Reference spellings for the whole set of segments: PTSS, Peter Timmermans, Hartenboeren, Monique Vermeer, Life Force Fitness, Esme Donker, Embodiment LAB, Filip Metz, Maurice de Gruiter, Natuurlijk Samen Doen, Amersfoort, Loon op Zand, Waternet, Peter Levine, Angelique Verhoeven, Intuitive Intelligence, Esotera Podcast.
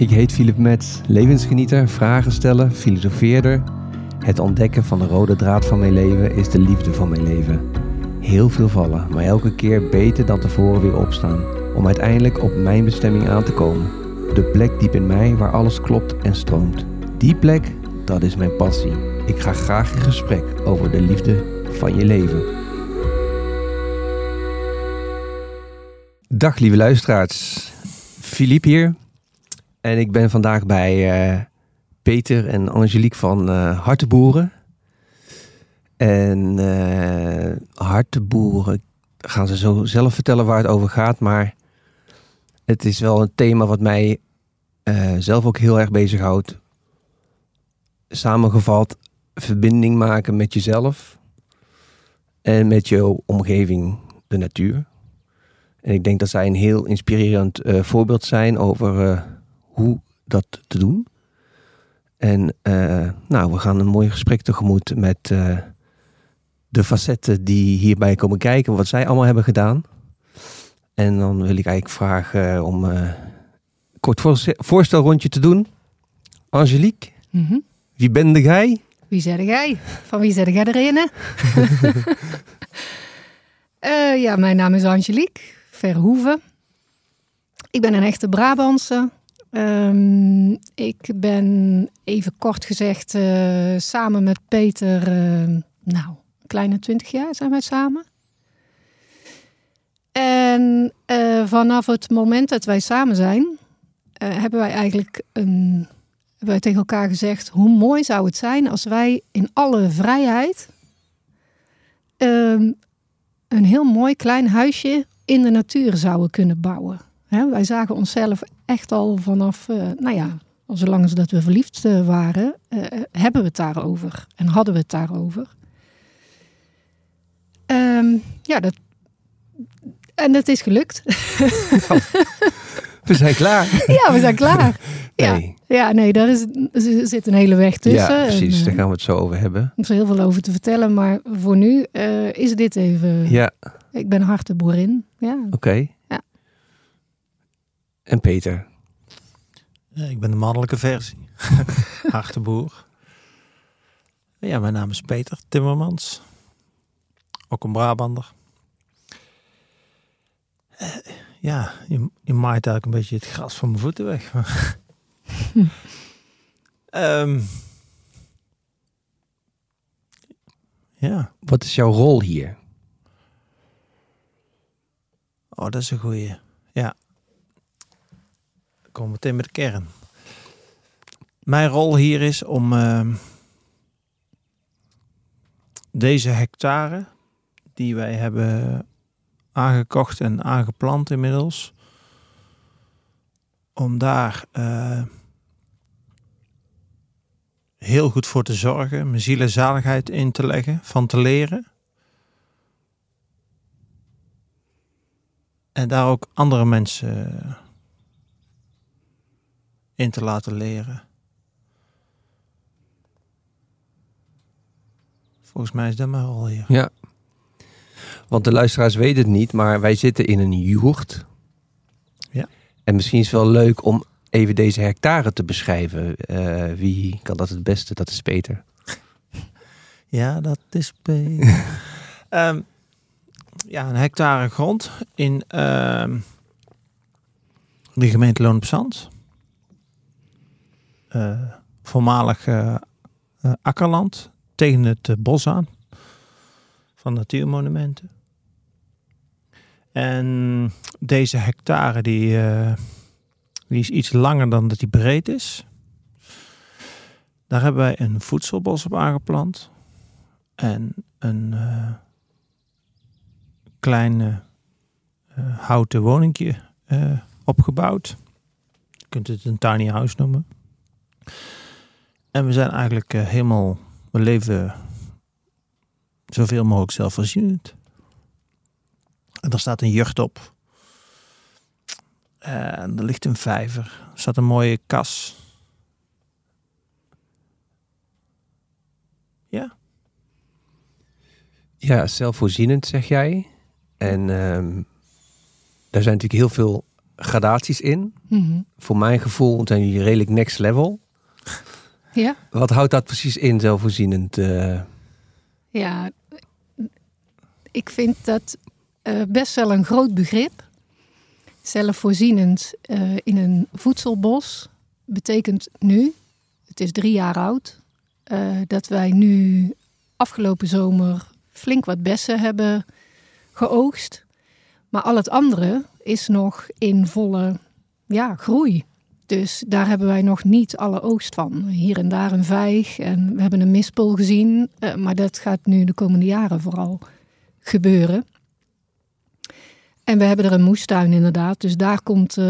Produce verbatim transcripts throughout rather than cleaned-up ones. Ik heet Filip Metz, levensgenieter, vragensteller, filosofeerder. Het ontdekken van de rode draad van mijn leven is de liefde van mijn leven. Heel veel vallen, maar elke keer beter dan tevoren weer opstaan. Om uiteindelijk op mijn bestemming aan te komen. De plek diep in mij waar alles klopt en stroomt. Die plek, dat is mijn passie. Ik ga graag in gesprek over de liefde van je leven. Dag lieve luisteraars, Filip hier. En ik ben vandaag bij uh, Peter en Angelique van uh, Hartenboeren. En uh, Hartenboeren gaan ze zo zelf vertellen waar het over gaat. Maar het is wel een thema wat mij uh, zelf ook heel erg bezighoudt. Samengevat, verbinding maken met jezelf. En met je omgeving, de natuur. En ik denk dat zij een heel inspirerend uh, voorbeeld zijn over... Uh, hoe dat te doen. En uh, nou, we gaan een mooi gesprek tegemoet met uh, de facetten die hierbij komen kijken, wat zij allemaal hebben gedaan. En dan wil ik eigenlijk vragen om uh, een kort voorstelrondje te doen. Angelique, mm-hmm. Wie ben jij? Wie zeg jij? Van wie zeg jij erin? uh, ja, mijn naam is Angelique Verhoeven. Ik ben een echte Brabantse. Um, ik ben even kort gezegd uh, samen met Peter, uh, nou, een kleine twintig jaar zijn wij samen. En uh, vanaf het moment dat wij samen zijn, uh, hebben wij eigenlijk een, hebben wij tegen elkaar gezegd... hoe mooi zou het zijn als wij in alle vrijheid um, een heel mooi klein huisje in de natuur zouden kunnen bouwen. He, wij zagen onszelf echt al vanaf, uh, nou ja, zolang als dat we verliefd uh, waren, uh, hebben we het daarover en hadden we het daarover. Um, ja, dat, en dat is gelukt. Nou, we zijn klaar. Ja, we zijn klaar. Ja, nee, ja, nee daar is, er zit een hele weg tussen. Ja, precies, en, uh, daar gaan we het zo over hebben. Er is heel veel over te vertellen, maar voor nu uh, is dit even... Ja. Ik ben Hartenboerin. Ja. Oké. Okay. En Peter? Ik ben de mannelijke versie. Hartenboer. Ja, mijn naam is Peter Timmermans. Ook een Brabander. Ja, je, je maait eigenlijk een beetje het gras van mijn voeten weg. um, ja. Wat is jouw rol hier? Oh, dat is een goeie. Ja. Komen we meteen met de kern. Mijn rol hier is om uh, deze hectare die wij hebben aangekocht en aangeplant inmiddels, om daar uh, heel goed voor te zorgen, mijn ziel en zaligheid in te leggen, van te leren. En daar ook andere mensen uh, in te laten leren. Volgens mij is dat maar al hier. Ja. Want de luisteraars weten het niet, maar wij zitten in een joert. Ja. En misschien is het wel leuk om even deze hectare te beschrijven. Uh, wie kan dat het beste? Dat is Peter. Ja, dat is Peter. um, ja, een hectare grond in uh, de gemeente Loon op Zand. Uh, voormalig uh, uh, akkerland tegen het uh, bos aan van natuurmonumenten. En deze hectare die, uh, die is iets langer dan dat die breed is. Daar hebben wij een voedselbos op aangeplant en een uh, klein uh, houten woningje uh, opgebouwd. Je kunt het een tiny house noemen. En we zijn eigenlijk uh, helemaal, we leven zoveel mogelijk zelfvoorzienend. En daar staat een jurt op. En er ligt een vijver. Er staat een mooie kas. Ja. Ja, zelfvoorzienend zeg jij. En um, daar zijn natuurlijk heel veel gradaties in. Mm-hmm. Voor mijn gevoel zijn jullie redelijk next level. Ja. Wat houdt dat precies in, zelfvoorzienend? Uh... Ja, ik vind dat uh, best wel een groot begrip. Zelfvoorzienend uh, in een voedselbos betekent nu, het is drie jaar oud, uh, dat wij nu afgelopen zomer flink wat bessen hebben geoogst. Maar al het andere is nog in volle ja, groei. Dus daar hebben wij nog niet alle oogst van. Hier en daar een vijg en we hebben een mispel gezien. Uh, maar dat gaat nu de komende jaren vooral gebeuren. En we hebben er een moestuin inderdaad. Dus daar komt uh,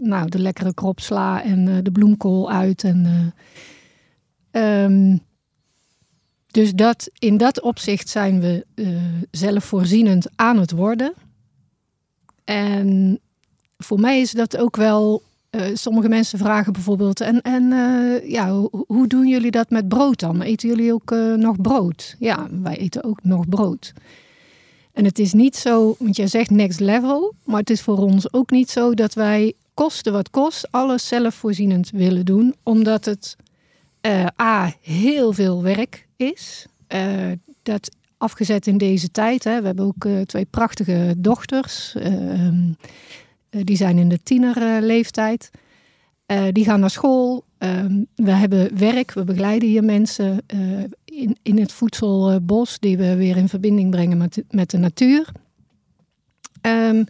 nou, de lekkere kropsla en uh, de bloemkool uit. En, uh, um, dus dat, in dat opzicht zijn we uh, zelfvoorzienend aan het worden. En voor mij is dat ook wel... Uh, sommige mensen vragen bijvoorbeeld... En, en uh, ja, hoe, hoe doen jullie dat met brood dan? Eten jullie ook uh, nog brood? Ja, wij eten ook nog brood. En het is niet zo, want jij zegt next level, maar het is voor ons ook niet zo dat wij koste wat kost, alles zelfvoorzienend willen doen. Omdat het uh, a, heel veel werk is. Uh, dat afgezet in deze tijd. Hè, we hebben ook uh, twee prachtige dochters. Uh, die zijn in de tienerleeftijd. Uh, die gaan naar school. Uh, we hebben werk, we begeleiden hier mensen uh, in, in het voedselbos... die we weer in verbinding brengen met, met de natuur. Um,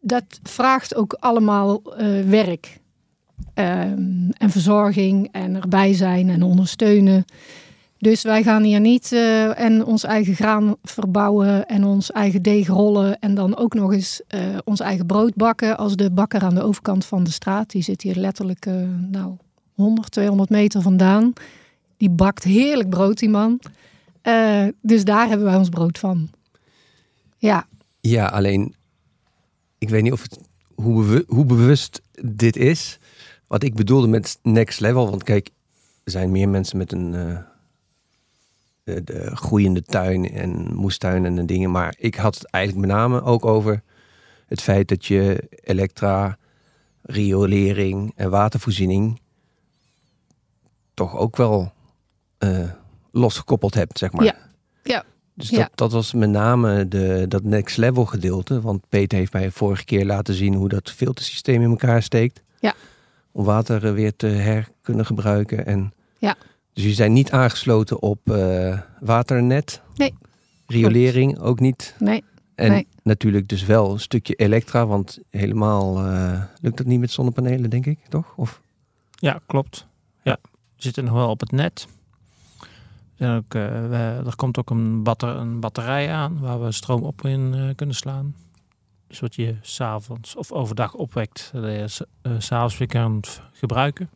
dat vraagt ook allemaal uh, werk. Um, en verzorging en erbij zijn en ondersteunen. Dus wij gaan hier niet uh, en ons eigen graan verbouwen en ons eigen deeg rollen... en dan ook nog eens uh, ons eigen brood bakken als de bakker aan de overkant van de straat. Die zit hier letterlijk uh, nou, honderd, tweehonderd meter vandaan. Die bakt heerlijk brood, die man. Uh, dus daar hebben wij ons brood van. Ja, ja alleen ik weet niet of het, hoe, bewust, hoe bewust dit is. Wat ik bedoelde met next level, want kijk, er zijn meer mensen met een... Uh... De, de groeiende tuin en moestuin en de dingen. Maar ik had het eigenlijk met name ook over het feit dat je elektra, riolering en watervoorziening toch ook wel uh, losgekoppeld hebt, zeg maar. Ja. Ja. Dus dat, ja. dat was met name de, dat next level gedeelte. Want Peter heeft mij vorige keer laten zien hoe dat filtersysteem in elkaar steekt. Ja. Om water weer te her kunnen gebruiken. En ja. Dus jullie zijn niet aangesloten op uh, waternet. Nee. Riolering Goed. Ook niet. Nee. En nee. Natuurlijk dus wel een stukje elektra. Want helemaal uh, lukt dat niet met zonnepanelen, denk ik, toch? Of? Ja, klopt. Ja, we zitten nog wel op het net. En ook, uh, we, er komt ook een, batter, een batterij aan waar we stroom op in uh, kunnen slaan. Dus wat je s'avonds of overdag opwekt. Dat je uh, s'avonds weer kan gebruiken.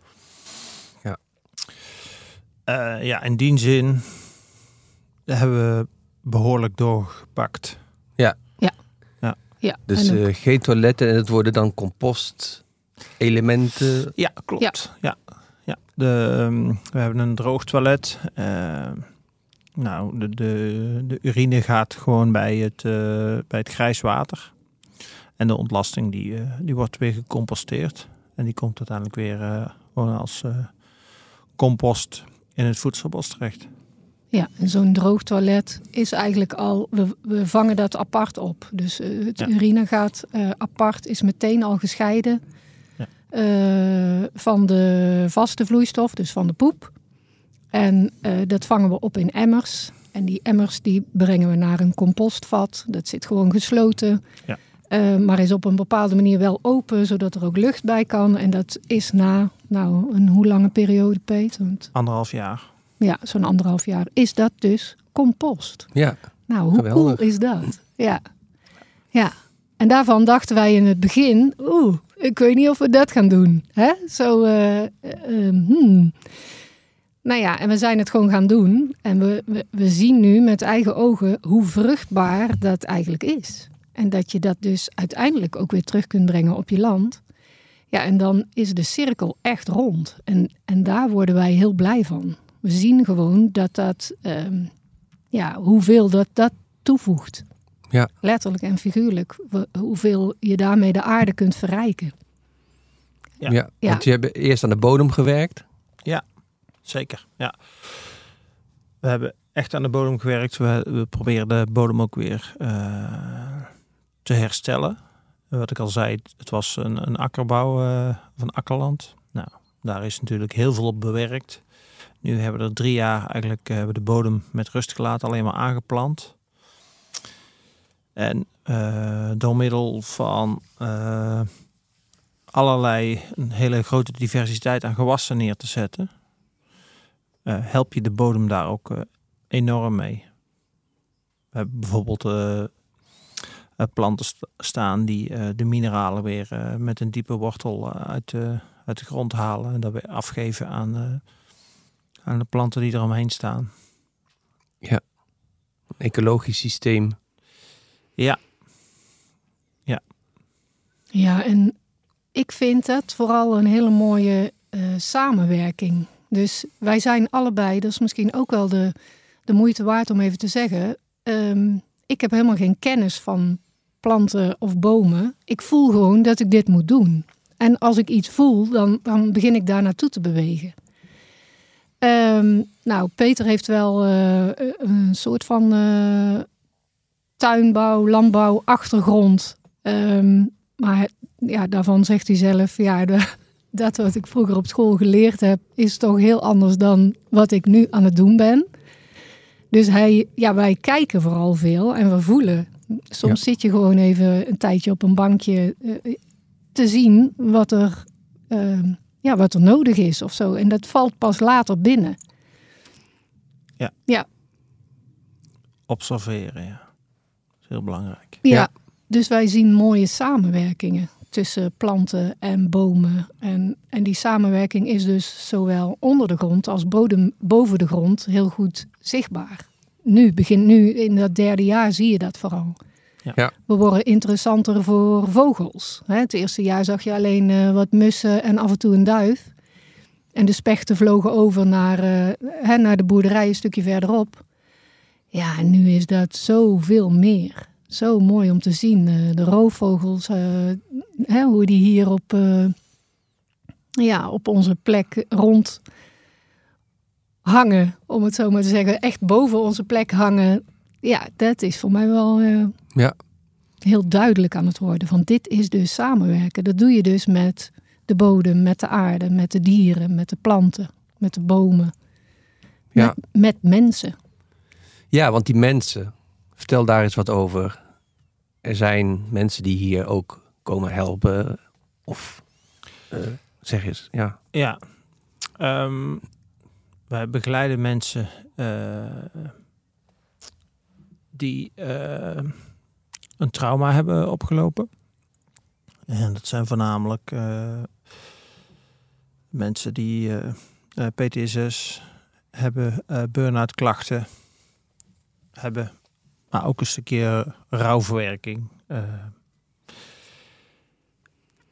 Uh, ja, in die zin hebben we behoorlijk doorgepakt. Ja. Ja. ja. ja. Dus uh, geen toiletten en het worden dan compostelementen. Ja, klopt. Ja. Ja. Ja. De, um, we hebben een droog toilet. Uh, nou, de, de, de urine gaat gewoon bij het, uh, bij het grijs water. En de ontlasting die, uh, die wordt weer gecomposteerd. En die komt uiteindelijk weer uh, gewoon als uh, compost... in het voedselbos terecht. Ja, en zo'n droog toilet is eigenlijk al... We, we vangen dat apart op. Dus uh, het ja. urine gaat uh, apart, is meteen al gescheiden... Ja. Uh, van de vaste vloeistof, dus van de poep. En uh, dat vangen we op in emmers. En die emmers die brengen we naar een compostvat. Dat zit gewoon gesloten. Ja. Uh, maar is op een bepaalde manier wel open, zodat er ook lucht bij kan. En dat is na, nou, een hoe lange periode, Peter? Anderhalf jaar. Ja, zo'n anderhalf jaar is dat dus compost. Ja, nou, hoe geweldig. Cool is dat? Ja. ja, en daarvan dachten wij in het begin, oeh, ik weet niet of we dat gaan doen. Hè? Zo, uh, uh, hmm. Nou ja, en we zijn het gewoon gaan doen. En we, we, we zien nu met eigen ogen hoe vruchtbaar dat eigenlijk is. En dat je dat dus uiteindelijk ook weer terug kunt brengen op je land. Ja, en dan is de cirkel echt rond. En, en daar worden wij heel blij van. We zien gewoon dat dat, um, ja, hoeveel dat dat toevoegt. Ja. Letterlijk en figuurlijk. Hoeveel je daarmee de aarde kunt verrijken. Ja, ja, ja. Want je hebt eerst aan de bodem gewerkt. Ja, zeker. Ja. We hebben echt aan de bodem gewerkt. We, we proberen de bodem ook weer uh, te herstellen. Wat ik al zei, het was een, een akkerbouw uh, van akkerland. Nou, daar is natuurlijk heel veel op bewerkt. Nu hebben we er drie jaar eigenlijk uh, de bodem met rust gelaten, alleen maar aangeplant. En uh, door middel van uh, allerlei een hele grote diversiteit aan gewassen neer te zetten, uh, help je de bodem daar ook uh, enorm mee. We hebben bijvoorbeeld uh, uh, planten st- staan die uh, de mineralen weer uh, met een diepe wortel uit, uh, uit de grond halen en dat weer afgeven aan, uh, aan de planten die er omheen staan. Ja, een ecologisch systeem. Ja. Ja. Ja, en ik vind dat vooral een hele mooie uh, samenwerking. Dus wij zijn allebei, dat is misschien ook wel de, de moeite waard om even te zeggen. Um, ik heb helemaal geen kennis van planten of bomen. Ik voel gewoon dat ik dit moet doen. En als ik iets voel, dan, dan begin ik daar naartoe te bewegen. Um, nou, Peter heeft wel uh, een soort van Uh, tuinbouw, landbouw, achtergrond. Um, maar ja, daarvan zegt hij zelf, ja, de, dat wat ik vroeger op school geleerd heb, is toch heel anders dan wat ik nu aan het doen ben. Dus hij, ja, wij kijken vooral veel en we voelen. Soms ja. zit je gewoon even een tijdje op een bankje uh, te zien wat er, uh, ja, wat er nodig is of zo. En dat valt pas later binnen. Ja. Ja. Observeren, ja. Heel belangrijk. Ja, ja, dus wij zien mooie samenwerkingen tussen planten en bomen. En, en die samenwerking is dus zowel onder de grond als bodem, boven de grond heel goed zichtbaar. Nu, begin, nu in dat derde jaar zie je dat vooral. Ja. Ja. We worden interessanter voor vogels. Hè, het eerste jaar zag je alleen uh, wat mussen en af en toe een duif. En de spechten vlogen over naar, uh, hè, naar de boerderij een stukje verderop. Ja, en nu is dat zoveel meer. Zo mooi om te zien. Uh, de roofvogels, uh, hè, hoe die hier op, uh, ja, op onze plek rond hangen. Om het zo maar te zeggen, echt boven onze plek hangen. Ja, dat is voor mij wel uh, ja. heel duidelijk aan het worden. Van dit is dus samenwerken. Dat doe je dus met de bodem, met de aarde, met de dieren, met de planten, met de bomen. Ja. Met, met mensen. Ja, want die mensen, vertel daar eens wat over. Er zijn mensen die hier ook komen helpen. Of uh, zeg eens, ja. Ja, um, wij begeleiden mensen uh, die uh, een trauma hebben opgelopen. En dat zijn voornamelijk uh, mensen die uh, P T S S hebben, uh, burn-out klachten hebben, maar ook een stukje rouwverwerking. Uh,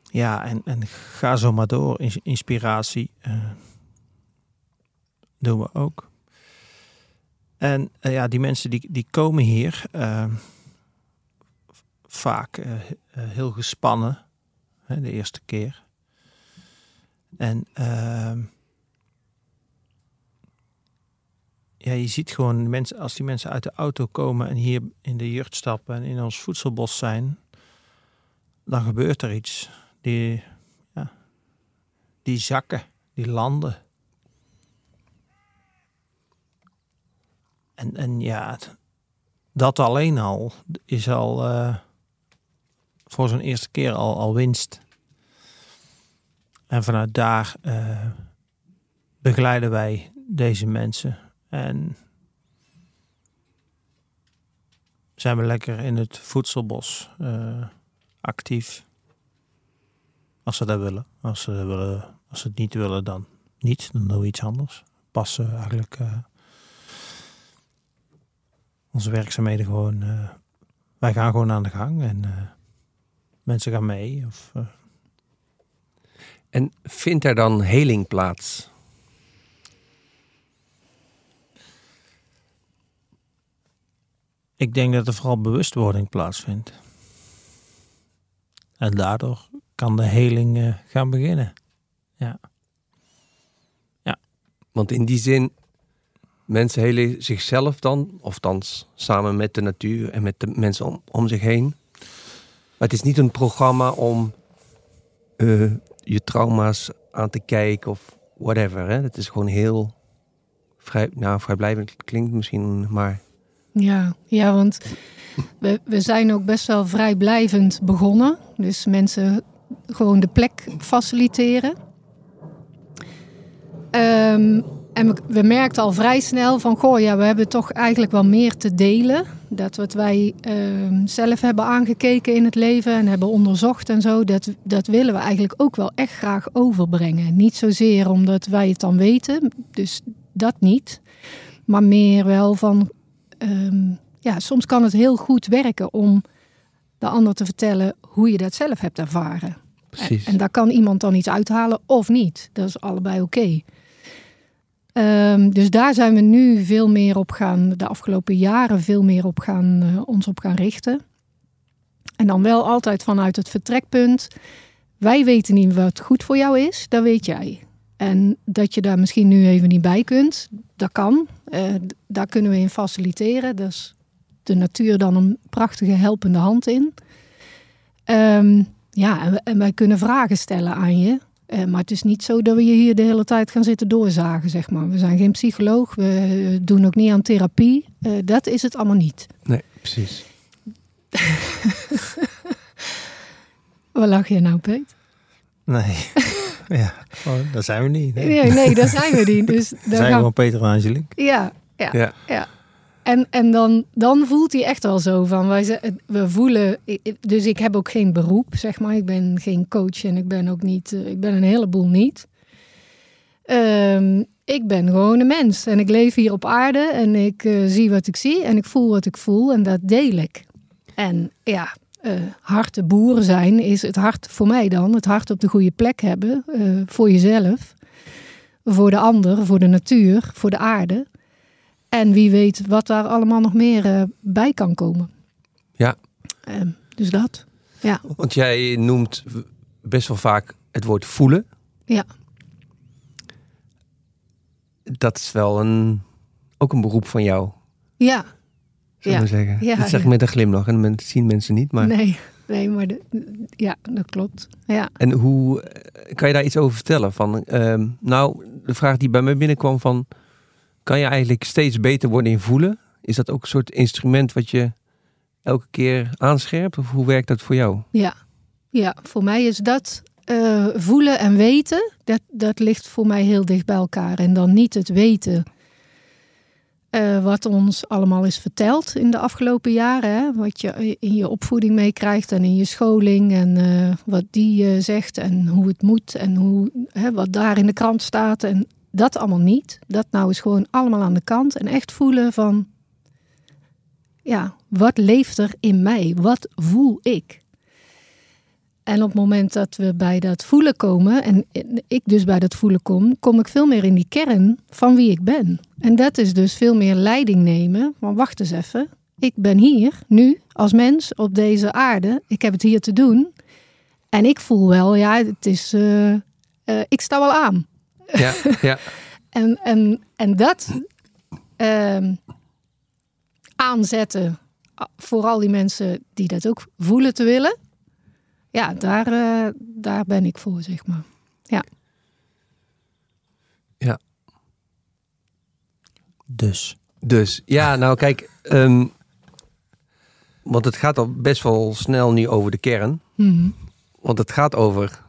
ja, en, en ga zo maar door. Inspiratie uh, doen we ook. En uh, ja, die mensen die, die komen hier uh, vaak uh, heel gespannen, hè, de eerste keer. En Uh, Ja, je ziet gewoon, mensen, als die mensen uit de auto komen en hier in de jurt stappen en in ons voedselbos zijn, dan gebeurt er iets. Die, ja, die zakken, die landen. En, en ja, dat alleen al is al uh, voor zo'n eerste keer al, al winst. En vanuit daar uh, begeleiden wij deze mensen. En zijn we lekker in het voedselbos uh, actief. Als ze dat willen. Als ze, dat willen. Als ze het niet willen, dan niet. Dan doen we iets anders. Passen eigenlijk uh, onze werkzaamheden gewoon. Uh, wij gaan gewoon aan de gang. En uh, mensen gaan mee. Of, uh. En vindt er dan heling plaats? Ik denk dat er vooral bewustwording plaatsvindt. En daardoor kan de heling uh, gaan beginnen. Ja. Ja. Want in die zin, mensen helen zichzelf dan, ofthans samen met de natuur en met de mensen om, om zich heen. Maar het is niet een programma om uh, je trauma's aan te kijken of whatever. Hè? Het is gewoon heel vrij, nou, vrijblijvend klinkt misschien, maar... Ja, ja, want we, we zijn ook best wel vrijblijvend begonnen. Dus mensen gewoon de plek faciliteren. Um, en we, we merkten al vrij snel van... goh, ja, we hebben toch eigenlijk wel meer te delen. Dat wat wij um, zelf hebben aangekeken in het leven... en hebben onderzocht en zo... Dat, dat willen we eigenlijk ook wel echt graag overbrengen. Niet zozeer omdat wij het dan weten. Dus dat niet. Maar meer wel van... Um, ja, soms kan het heel goed werken om de ander te vertellen hoe je dat zelf hebt ervaren. Precies. En, en daar kan iemand dan iets uithalen of niet. Dat is allebei oké. Um, dus daar zijn we nu veel meer op gaan, de afgelopen jaren veel meer op gaan, uh, ons op gaan richten. En dan wel altijd vanuit het vertrekpunt. Wij weten niet wat goed voor jou is, dat weet jij. En dat je daar misschien nu even niet bij kunt, dat kan. Uh, daar kunnen we in faciliteren. Daar is de natuur dan een prachtige helpende hand in. Um, ja, en wij kunnen vragen stellen aan je. Uh, maar het is niet zo dat we je hier de hele tijd gaan zitten doorzagen, zeg maar. We zijn geen psycholoog, we doen ook niet aan therapie. Uh, dat is het allemaal niet. Nee, precies. Waar lach je nou, Peet? Nee. Ja, oh, dat zijn we niet. Nee, nee, nee dat zijn we niet. Dus dan zijn we gewoon Peter en Angelique. Ja, ja, ja. ja. En, en dan, dan voelt hij echt wel zo van, wij, we voelen, dus ik heb ook geen beroep, zeg maar. Ik ben geen coach en ik ben ook niet, ik ben een heleboel niet. Um, ik ben gewoon een mens en ik leef hier op aarde en ik uh, zie wat ik zie en ik voel wat ik voel en dat deel ik. En ja... Uh, Hartenboeren zijn is het hart voor mij dan. Het hart op de goede plek hebben. Uh, voor jezelf. Voor de ander. Voor de natuur. Voor de aarde. En wie weet wat daar allemaal nog meer uh, bij kan komen. Ja. Uh, dus dat. Ja. Want jij noemt best wel vaak het woord voelen. Ja. Dat is wel een, ook een beroep van jou. Ja. Zou ja, maar zeggen. Ja, dat zeg ik ja. Met een glimlach. En dat zien mensen niet. Maar... Nee, nee, maar de, ja, dat klopt. Ja. En hoe kan je daar iets over vertellen? Van, uh, nou, de vraag die bij mij binnenkwam van... kan je eigenlijk steeds beter worden in voelen? Is dat ook een soort instrument wat je elke keer aanscherpt? Of hoe werkt dat voor jou? Ja, ja voor mij is dat uh, voelen en weten... Dat, dat ligt voor mij heel dicht bij elkaar. En dan niet het weten... Uh, wat ons allemaal is verteld in de afgelopen jaren. Hè? Wat je in je opvoeding meekrijgt en in je scholing. En uh, wat die uh, zegt en hoe het moet. En hoe, hè, wat daar in de krant staat. En dat allemaal niet. Dat nou is gewoon allemaal aan de kant. En echt voelen van... ja, wat leeft er in mij? Wat voel ik? En op het moment dat we bij dat voelen komen... en ik dus bij dat voelen kom... kom ik veel meer in die kern van wie ik ben. En dat is dus veel meer leiding nemen. Maar wacht eens even. Ik ben hier, nu, als mens, op deze aarde. Ik heb het hier te doen. En ik voel wel, ja, het is... Uh, uh, ik sta wel aan. Ja, ja. en, en, en dat uh, aanzetten... voor al die mensen die dat ook voelen te willen... Ja, daar, uh, daar ben ik voor, zeg maar. Ja. Ja. Dus. Dus. Ja, nou kijk. Um, want het gaat al best wel snel nu over de kern. Mm-hmm. Want het gaat over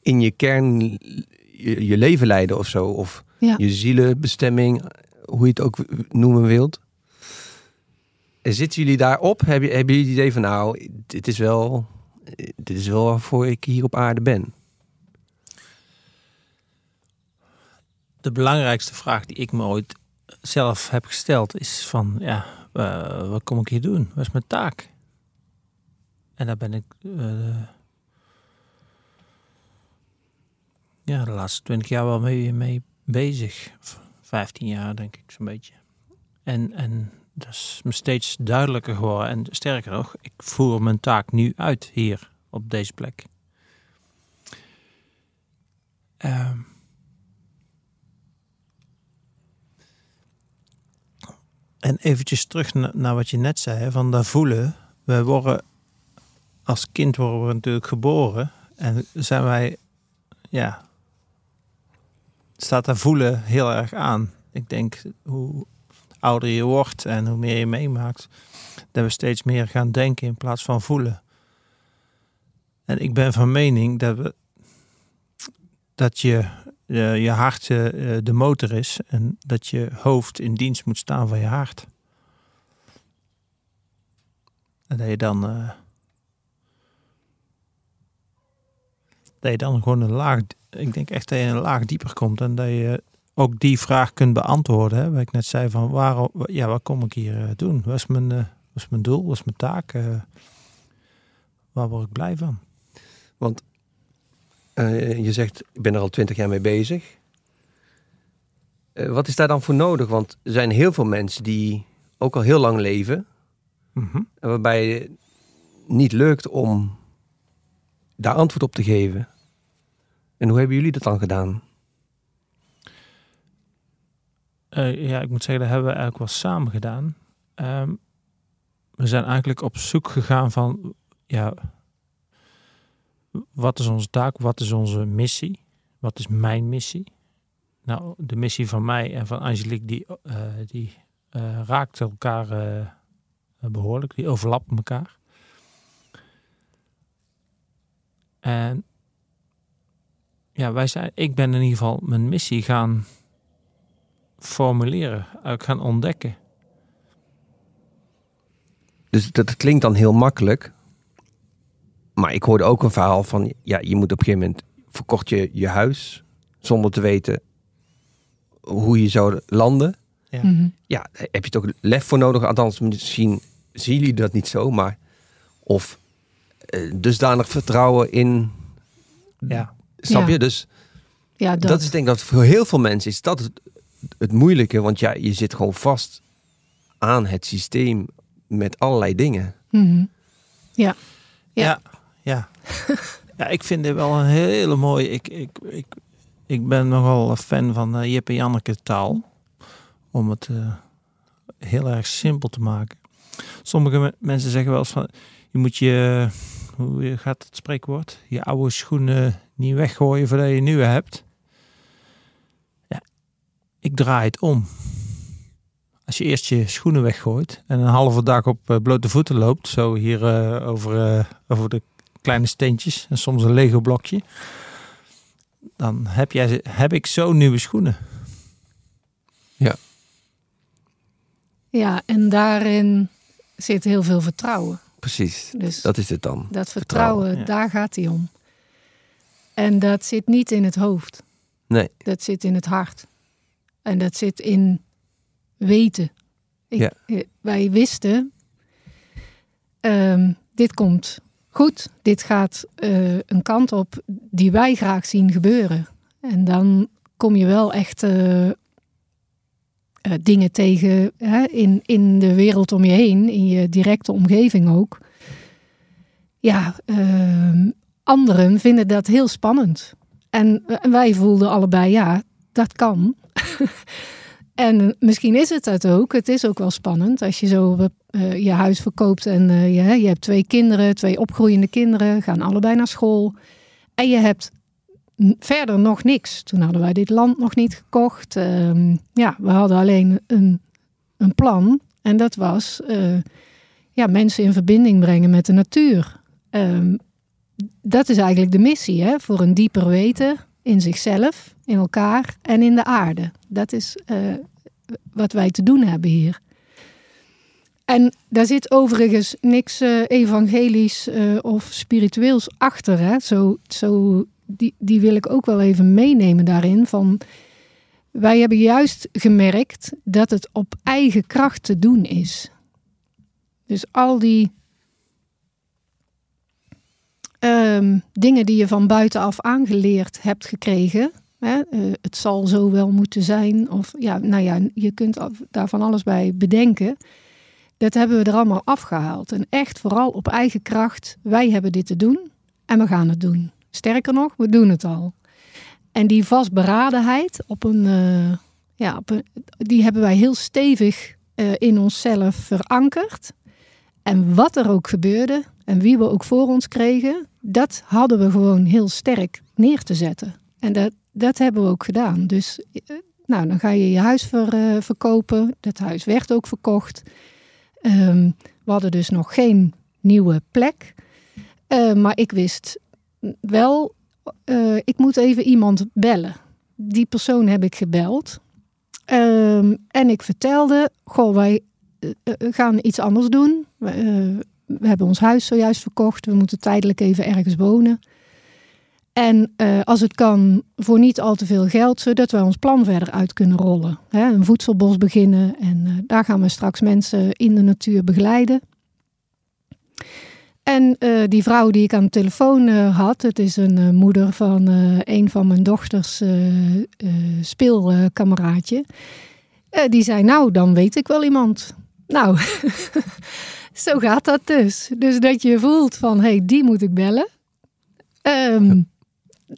in je kern je, je leven leiden of zo. Of ja. Je zielenbestemming. Hoe je het ook noemen wilt. En zitten jullie daarop? Hebben, hebben jullie het idee van nou, dit is wel... Dit is wel waarvoor ik hier op aarde ben. De belangrijkste vraag die ik me ooit zelf heb gesteld is van... ja, uh, wat kom ik hier doen? Wat is mijn taak? En daar ben ik... Uh, ja, de laatste twintig jaar wel mee, mee bezig. Vijftien jaar denk ik zo'n beetje. En, en dat is me steeds duidelijker geworden. En sterker nog, ik voer mijn taak nu uit hier op deze plek. Uh, en eventjes terug na, naar wat je net zei, van dat voelen. Wij worden, als kind worden we natuurlijk geboren. En zijn wij, ja, staat dat voelen heel erg aan. Ik denk, hoe ouder je wordt en hoe meer je meemaakt, dat we steeds meer gaan denken in plaats van voelen. En ik ben van mening dat we dat je, uh, je hart uh, de motor is en dat je hoofd in dienst moet staan van je hart. En dat je dan uh, dat je dan gewoon een laag, ik denk echt dat je een laag dieper komt en dat je ook die vraag kunt beantwoorden. Hè? Wat ik net zei van waarom, ja, wat kom ik hier uh, doen? Wat is mijn, uh, wat is mijn doel? Wat is mijn taak? Uh, waar word ik blij van? Want Uh, je zegt, ik ben er al twintig jaar mee bezig. Uh, wat is daar dan voor nodig? Want er zijn heel veel mensen die ook al heel lang leven. Mm-hmm. Waarbij het niet lukt om daar antwoord op te geven. En hoe hebben jullie dat dan gedaan? Uh, ja, ik moet zeggen, dat hebben we eigenlijk wel samen gedaan. Um, we zijn eigenlijk op zoek gegaan van, ja, wat is onze taak? Wat is onze missie? Wat is mijn missie? Nou, de missie van mij en van Angelique, die, uh, die uh, raakt elkaar uh, behoorlijk. Die overlappen elkaar. En ja, wij zijn, ik ben in ieder geval mijn missie gaan formuleren. Gaan ontdekken. Dus dat klinkt dan heel makkelijk. Maar ik hoorde ook een verhaal van, ja, je moet op een gegeven moment, verkocht je je huis zonder te weten hoe je zou landen. Ja, mm-hmm. Ja, heb je toch lef voor nodig? Althans, misschien zien jullie dat niet zo, maar of uh, dusdanig vertrouwen in, ja, snap je? Ja. Dus ja, dat. dat is denk ik dat voor heel veel mensen is dat het, het moeilijke, want ja, je zit gewoon vast aan het systeem met allerlei dingen. Mm-hmm. Ja, ja. ja. Ja. ja, ik vind dit wel een hele mooie... Ik, ik, ik, ik ben nogal een fan van uh, Jip en Janneke taal. Om het uh, heel erg simpel te maken. Sommige me- mensen zeggen wel eens van... Je moet je... Hoe gaat het spreekwoord? Je oude schoenen niet weggooien voordat je nieuwe hebt. Ja, ik draai het om. Als je eerst je schoenen weggooit... En een halve dag op uh, blote voeten loopt... Zo hier uh, over, uh, over de... kleine steentjes en soms een Lego blokje. Dan heb, jij, heb ik zo nieuwe schoenen. Ja. Ja, en daarin zit heel veel vertrouwen. Precies, dus dat is het dan. Dat vertrouwen, vertrouwen ja. Daar gaat hij om. En dat zit niet in het hoofd. Nee. Dat zit in het hart. En dat zit in weten. Ik, ja. Wij wisten, um, dit komt... Goed, dit gaat uh, een kant op die wij graag zien gebeuren. En dan kom je wel echt uh, uh, dingen tegen hè, in, in de wereld om je heen. In je directe omgeving ook. Ja, uh, anderen vinden dat heel spannend. En wij voelden allebei, ja, dat kan. En misschien is het dat ook. Het is ook wel spannend als je zo uh, je huis verkoopt. En uh, je, je hebt twee kinderen, twee opgroeiende kinderen. Gaan allebei naar school. En je hebt n- verder nog niks. Toen hadden wij dit land nog niet gekocht. Um, ja, we hadden alleen een, een plan. En dat was uh, ja, mensen in verbinding brengen met de natuur. Um, dat is eigenlijk de missie, hè? Voor een dieper weten... In zichzelf, in elkaar en in de aarde. Dat is uh, wat wij te doen hebben hier. En daar zit overigens niks uh, evangelisch uh, of spiritueels achter. Hè? Zo, zo, die, die wil ik ook wel even meenemen daarin. Van, wij hebben juist gemerkt dat het op eigen kracht te doen is. Dus al die... Um, dingen die je van buitenaf aangeleerd hebt gekregen. Hè? Uh, het zal zo wel moeten zijn. Of ja, nou ja, je kunt daar van alles bij bedenken. Dat hebben we er allemaal afgehaald. En echt vooral op eigen kracht. Wij hebben dit te doen en we gaan het doen. Sterker nog, we doen het al. En die vastberadenheid, op een, uh, ja, op een, die hebben wij heel stevig uh, in onszelf verankerd. En wat er ook gebeurde en wie we ook voor ons kregen, dat hadden we gewoon heel sterk neer te zetten. En dat, dat hebben we ook gedaan. Dus uh, nou, dan ga je je huis ver, uh, verkopen. Dat huis werd ook verkocht. Um, we hadden dus nog geen nieuwe plek. Uh, maar ik wist wel, uh, ik moet even iemand bellen. Die persoon heb ik gebeld. Um, en ik vertelde, goh, wij uh, uh, gaan iets anders doen. Uh, we hebben ons huis zojuist verkocht. We moeten tijdelijk even ergens wonen. En uh, als het kan, voor niet al te veel geld, zodat wij ons plan verder uit kunnen rollen. Hè, een voedselbos beginnen en uh, daar gaan we straks mensen in de natuur begeleiden. En uh, die vrouw die ik aan de telefoon uh, had, het is een uh, moeder van uh, een van mijn dochters uh, uh, speelkameraadje. Uh, die zei, nou, dan weet ik wel iemand. Nou, zo gaat dat dus. Dus dat je voelt van, hé, hey, die moet ik bellen. Um, ja.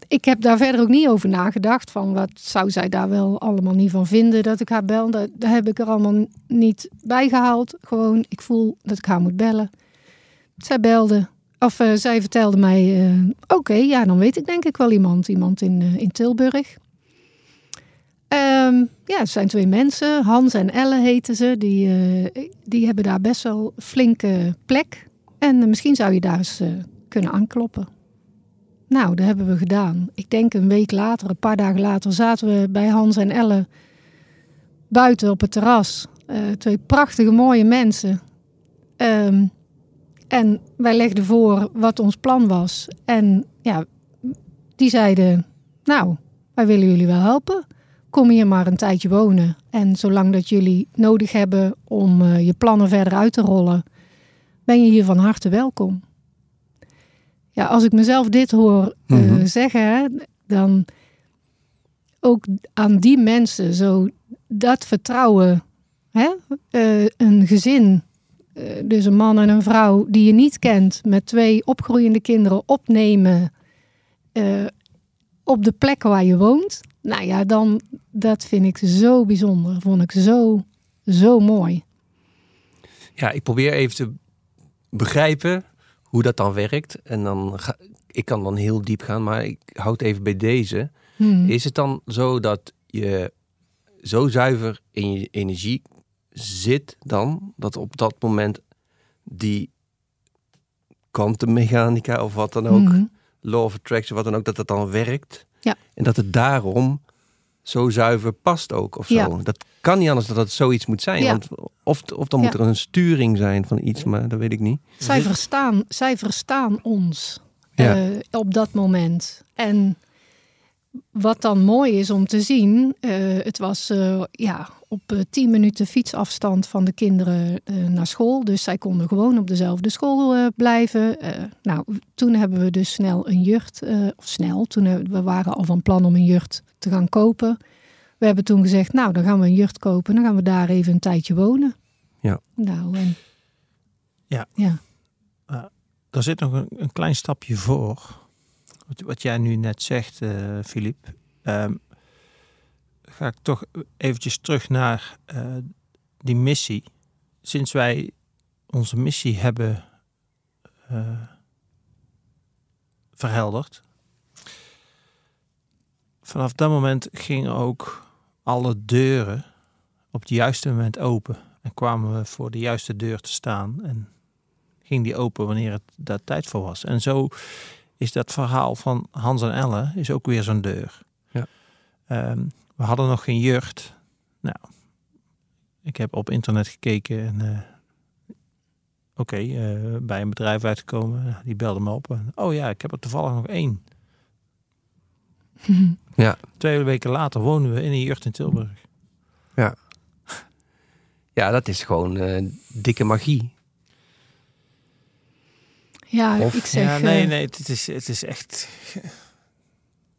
Ik heb daar verder ook niet over nagedacht. Van wat zou zij daar wel allemaal niet van vinden dat ik haar bel. Dat, dat heb ik er allemaal niet bij gehaald. Gewoon, ik voel dat ik haar moet bellen. Zij belde. Of uh, zij vertelde mij. Uh, Oké, okay, ja, dan weet ik denk ik wel iemand. Iemand in, uh, in Tilburg. Um, ja, het zijn twee mensen. Hans en Elle heten ze. Die, uh, die hebben daar best wel flinke plek. En uh, misschien zou je daar eens uh, kunnen aankloppen. Nou, dat hebben we gedaan. Ik denk een week later, een paar dagen later, zaten we bij Hans en Elle buiten op het terras. Uh, twee prachtige, mooie mensen. Um, en wij legden voor wat ons plan was. En ja, die zeiden, nou, wij willen jullie wel helpen. Kom hier maar een tijdje wonen. En zolang dat jullie nodig hebben om uh, je plannen verder uit te rollen, ben je hier van harte welkom. Ja, als ik mezelf dit hoor uh, mm-hmm. zeggen, dan ook aan die mensen zo dat vertrouwen. Hè? Uh, een gezin, uh, dus een man en een vrouw die je niet kent, met twee opgroeiende kinderen opnemen uh, op de plek waar je woont. Nou ja, dan dat vind ik zo bijzonder. Vond ik zo, zo mooi. Ja, ik probeer even te begrijpen hoe dat dan werkt. En dan ga, ik kan dan heel diep gaan, maar ik houd even bij deze. Hmm. Is het dan zo dat je zo zuiver in je energie zit dan, dat op dat moment die kwantummechanica of wat dan ook, hmm. law of attraction, wat dan ook, dat dat dan werkt? Ja. En dat het daarom zo zuiver past ook of zo. Ja. Dat kan niet anders dat dat zoiets moet zijn. Ja. Want of, of dan moet ja. er een sturing zijn van iets, maar dat weet ik niet. Zij verstaan, zij verstaan ons ja. uh, op dat moment. En wat dan mooi is om te zien, uh, het was uh, ja, op uh, tien minuten fietsafstand van de kinderen uh, naar school. Dus zij konden gewoon op dezelfde school uh, blijven. Uh, nou, toen hebben we dus snel een jurt, uh, of snel, toen uh, we waren al van plan om een jurt te gaan kopen. We hebben toen gezegd, nou, dan gaan we een jurt kopen, dan gaan we daar even een tijdje wonen. Ja. Nou, en ja. ja. Uh, er zit nog een, een klein stapje voor. Wat jij nu net zegt, Filip, uh, um, ga ik toch eventjes terug naar uh, die missie. Sinds wij onze missie hebben uh, verhelderd, vanaf dat moment gingen ook alle deuren op het juiste moment open. En kwamen we voor de juiste deur te staan en ging die open wanneer het daar tijd voor was. En zo is dat verhaal van Hans en Elle is ook weer zo'n deur. Ja. Um, we hadden nog geen jurt. Nou, ik heb op internet gekeken en uh, oké, okay, uh, bij een bedrijf uitgekomen. Die belde me op. En, oh ja, ik heb er toevallig nog één. Ja. Twee weken later wonen we in een jurt in Tilburg. Ja. Ja, dat is gewoon uh, dikke magie. Ja, of, ik zeg... Ja, nee, nee, het is, het is echt...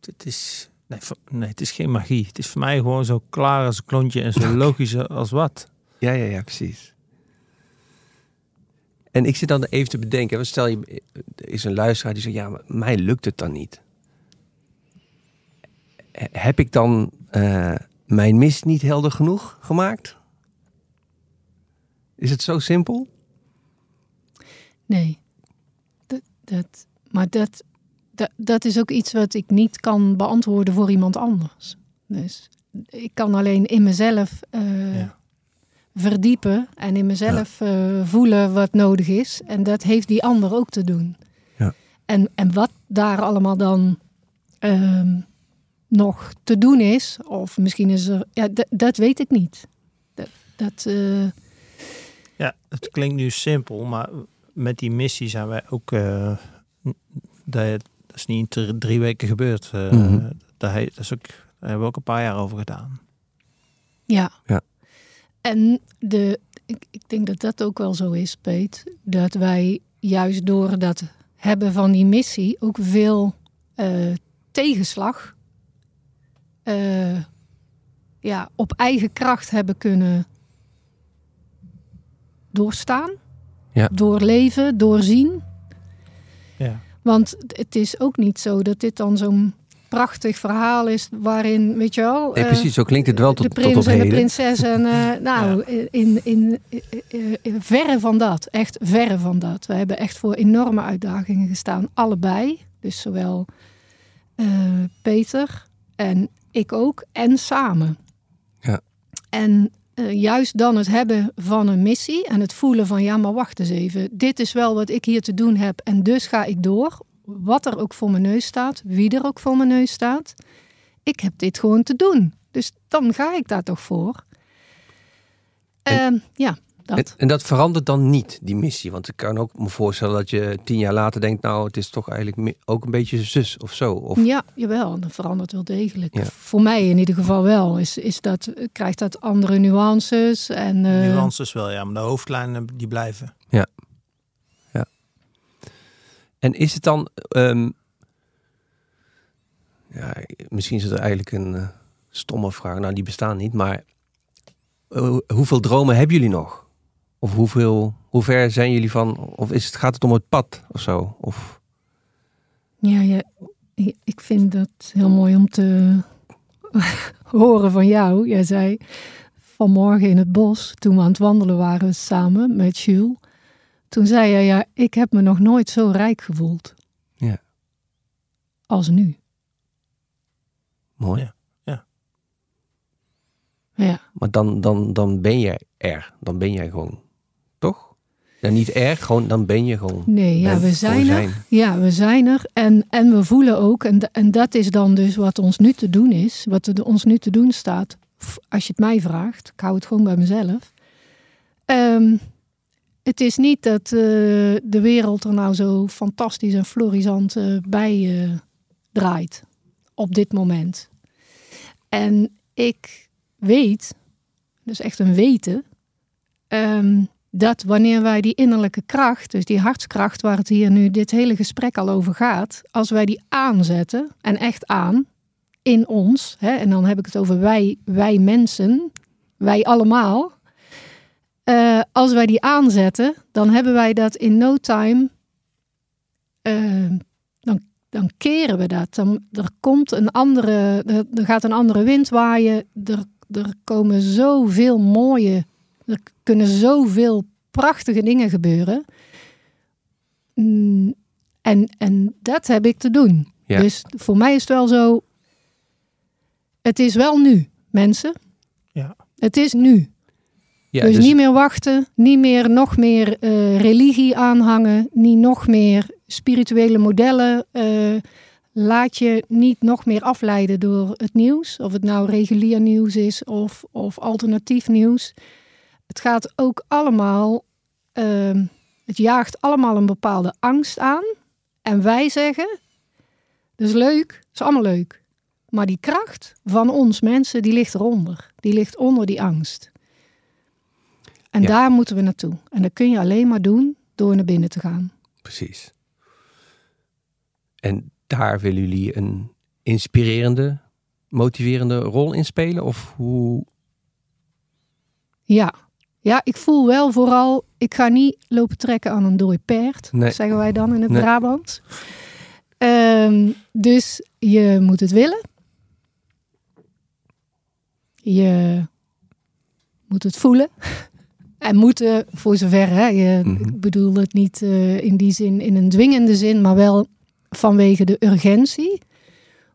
Het is, nee, nee, het is geen magie. Het is voor mij gewoon zo klaar als een klontje en zo logisch als wat. Ja, ja, ja, precies. En ik zit dan even te bedenken, want stel je is een luisteraar die zegt, ja, maar mij lukt het dan niet. Heb ik dan uh, mijn mis niet helder genoeg gemaakt? Is het zo simpel? Nee. Dat, dat, maar dat, dat, dat is ook iets wat ik niet kan beantwoorden voor iemand anders. Dus ik kan alleen in mezelf uh, ja. verdiepen en in mezelf ja. uh, voelen wat nodig is. En dat heeft die ander ook te doen. Ja. En, en wat daar allemaal dan... Uh, nog te doen is, of misschien is er... Ja, d- dat weet ik niet. Dat, dat, uh... Ja, het klinkt nu simpel, maar met die missie zijn wij ook... Uh, dat is niet in drie weken gebeurd. Uh, mm-hmm. dat, dat is ook, daar hebben we ook een paar jaar over gedaan. Ja. ja. En de, ik, ik denk dat dat ook wel zo is, Peet. Dat wij juist door dat hebben van die missie ook veel uh, tegenslag... Uh, ja, op eigen kracht hebben kunnen doorstaan, ja. doorleven, doorzien. Ja. Want het is ook niet zo dat dit dan zo'n prachtig verhaal is waarin, weet je wel... Nee, uh, precies, zo klinkt het wel tot op heden. De prins en de prinses en... Uh, nou, ja. in, in, in, in, verre van dat. Echt verre van dat. We hebben echt voor enorme uitdagingen gestaan. Allebei. Dus zowel uh, Peter... En ik ook. En samen. Ja. En uh, juist dan het hebben van een missie. En het voelen van ja, maar wacht eens even. Dit is wel wat ik hier te doen heb. En dus ga ik door. Wat er ook voor mijn neus staat. Wie er ook voor mijn neus staat. Ik heb dit gewoon te doen. Dus dan ga ik daar toch voor. En, uh, ja, dat. En, en dat verandert dan niet, die missie. Want ik kan ook me voorstellen dat je tien jaar later denkt... nou, het is toch eigenlijk ook een beetje zus of zo. Of... Ja, jawel, dat verandert wel degelijk. Ja. Voor mij in ieder geval wel. Is, is dat, krijgt dat andere nuances. En, uh... Nuances wel, ja. Maar de hoofdlijnen die blijven. Ja. ja. En is het dan... Um... Ja, misschien is het eigenlijk een uh, stomme vraag. Nou, die bestaan niet, maar... Uh, hoeveel dromen hebben jullie nog? Of hoeveel, hoe ver zijn jullie van? Of is het, gaat het om het pad of zo? Of... Ja, ja, ik vind dat heel mooi om te horen van jou. Jij zei vanmorgen in het bos, toen we aan het wandelen waren samen met Jules. Toen zei jij, ja, ik heb me nog nooit zo rijk gevoeld. Ja. Als nu. Mooi, ja. Ja. Maar dan, dan, dan ben jij er. Dan ben jij gewoon, toch? Ja, niet er, gewoon, dan ben je gewoon. Nee, ja, we zijn er. Zijn. Ja, we zijn er. En, en we voelen ook, en, en dat is dan dus wat ons nu te doen is. Wat er ons nu te doen staat. Als je het mij vraagt, ik hou het gewoon bij mezelf. Um, het is niet dat uh, de wereld er nou zo fantastisch en florisant uh, bij uh, draait. Op dit moment. En ik... weet, dus echt een weten, um, dat wanneer wij die innerlijke kracht, dus die hartskracht waar het hier nu dit hele gesprek al over gaat, als wij die aanzetten, en echt aan, in ons, hè, en dan heb ik het over wij, wij mensen, wij allemaal, uh, als wij die aanzetten, dan hebben wij dat in no time, uh, dan Dan keren we dat. Dan, er komt een andere, er, er gaat een andere wind waaien. Er, er komen zoveel mooie, er kunnen zoveel prachtige dingen gebeuren. En, en dat heb ik te doen. Ja. Dus voor mij is het wel zo, het is wel nu, mensen. Ja. Het is nu. Ja, dus, dus niet meer wachten, niet meer nog meer uh, religie aanhangen, niet nog meer spirituele modellen. Uh, laat je niet nog meer afleiden door het nieuws. Of het nou regulier nieuws is of, of alternatief nieuws. Het gaat ook allemaal, uh, het jaagt allemaal een bepaalde angst aan. En wij zeggen, dat is leuk, dat is allemaal leuk. Maar die kracht van ons mensen, die ligt eronder. Die ligt onder die angst. En ja. daar moeten we naartoe. En dat kun je alleen maar doen door naar binnen te gaan. Precies. En daar willen jullie een inspirerende, motiverende rol in spelen? Of hoe? Ja, Ja, ik voel wel vooral, ik ga niet lopen trekken aan een dooi paard, nee. zeggen wij dan in het nee. Brabant. Um, dus je moet het willen. Je moet het voelen. En moeten, voor zover, hè, je, mm-hmm. ik bedoel het niet uh, in die zin, in een dwingende zin, maar wel vanwege de urgentie,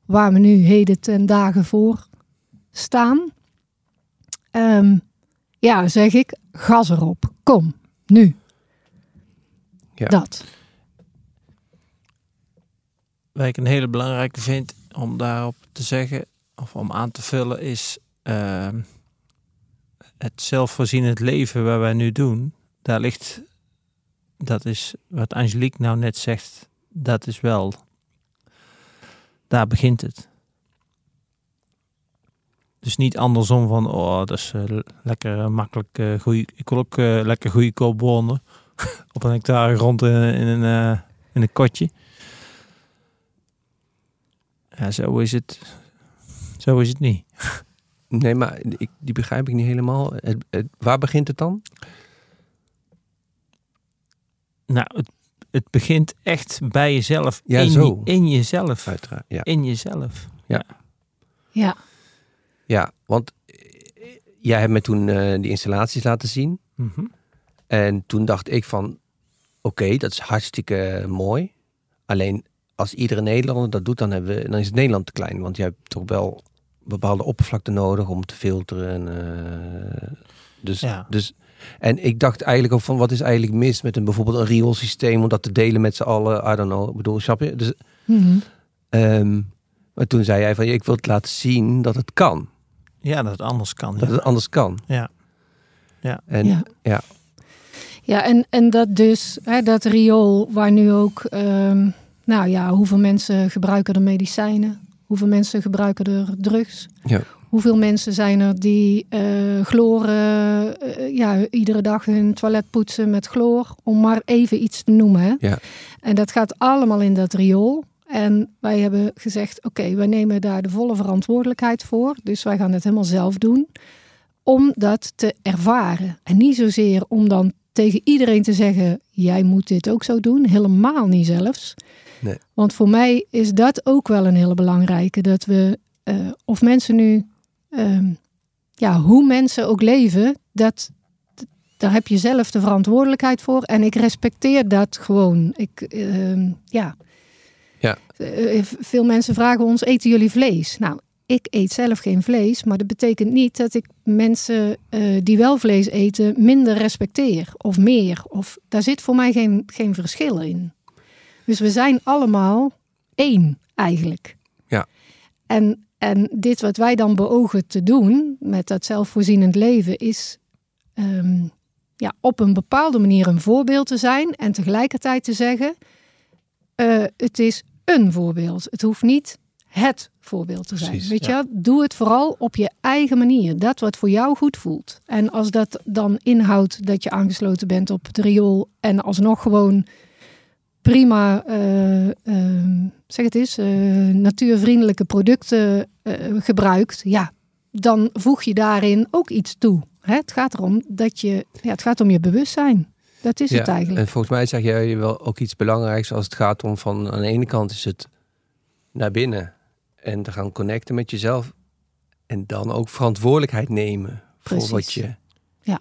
waar we nu heden ten dagen voor staan. Um, ja, zeg ik, gas erop. Kom, nu. Ja. Dat. Wat ik een hele belangrijke vind om daarop te zeggen, of om aan te vullen, is uh, het zelfvoorzienend leven waar wij nu doen. Daar ligt, dat is wat Angelique nou net zegt, dat is wel, daar begint het. Dus niet andersom van, oh, dat is uh, lekker makkelijk, uh, goeie, ik wil ook uh, lekker goedkoop wonen op een hectare grond in, in, een, uh, in een kotje. Ja, zo is het. Zo is het niet. Nee, maar ik, die begrijp ik niet helemaal. Het, het, waar begint het dan? Nou, het, het begint echt bij jezelf. Ja, in, zo. in jezelf. Uiteraard, ja. In jezelf. Ja. Ja. Ja, want jij hebt me toen uh, die installaties laten zien. Mm-hmm. En toen dacht ik van, oké, okay, dat is hartstikke mooi. Alleen, als iedere Nederlander dat doet, dan, hebben we, dan is het Nederland te klein. Want je hebt toch wel bepaalde oppervlakte nodig om te filteren. En, uh, dus, ja. dus, en ik dacht eigenlijk ook van, wat is eigenlijk mis met een bijvoorbeeld een rioolsysteem, om dat te delen met z'n allen? I don't know. Ik bedoel, snap je? Dus, mm-hmm. um, maar toen zei jij van, ik wil het laten zien dat het kan. Ja, dat het anders kan. Dat ja. het anders kan. Ja. Ja. En, ja. ja. ja en, en dat dus, hè, dat riool waar nu ook... Um, Nou ja, hoeveel mensen gebruiken er medicijnen? Hoeveel mensen gebruiken er drugs? Ja. Hoeveel mensen zijn er die uh, chloren... Uh, ja, iedere dag hun toilet poetsen met chloor? Om maar even iets te noemen. Hè? Ja. En dat gaat allemaal in dat riool. En wij hebben gezegd, oké, okay, wij nemen daar de volle verantwoordelijkheid voor. Dus wij gaan het helemaal zelf doen. Om dat te ervaren. En niet zozeer om dan tegen iedereen te zeggen, jij moet dit ook zo doen. Helemaal niet zelfs. Nee. Want voor mij is dat ook wel een hele belangrijke. Dat we, uh, of mensen nu, um, ja, hoe mensen ook leven, dat, d- daar heb je zelf de verantwoordelijkheid voor. En ik respecteer dat gewoon. Ik, uh, ja. Ja. Uh, veel mensen vragen ons, eten jullie vlees? Nou, ik eet zelf geen vlees, maar dat betekent niet dat ik mensen uh, die wel vlees eten minder respecteer of meer. Of, daar zit voor mij geen, geen verschil in. Dus we zijn allemaal één eigenlijk. Ja. En, en dit wat wij dan beogen te doen met dat zelfvoorzienend leven is um, ja, op een bepaalde manier een voorbeeld te zijn. En tegelijkertijd te zeggen, uh, het is een voorbeeld. Het hoeft niet het voorbeeld te zijn. Precies, Weet ja. je, doe het vooral op je eigen manier. Dat wat voor jou goed voelt. En als dat dan inhoudt dat je aangesloten bent op het riool en alsnog gewoon prima, uh, uh, zeg het eens, uh, natuurvriendelijke producten uh, gebruikt, ja, dan voeg je daarin ook iets toe. Hè? Het gaat erom dat je, ja, het gaat om je bewustzijn. Dat is ja, het eigenlijk. En volgens mij zeg jij wel ook iets belangrijks als het gaat om van, aan de ene kant is het naar binnen en te gaan connecten met jezelf en dan ook verantwoordelijkheid nemen voor Precies. wat je ja.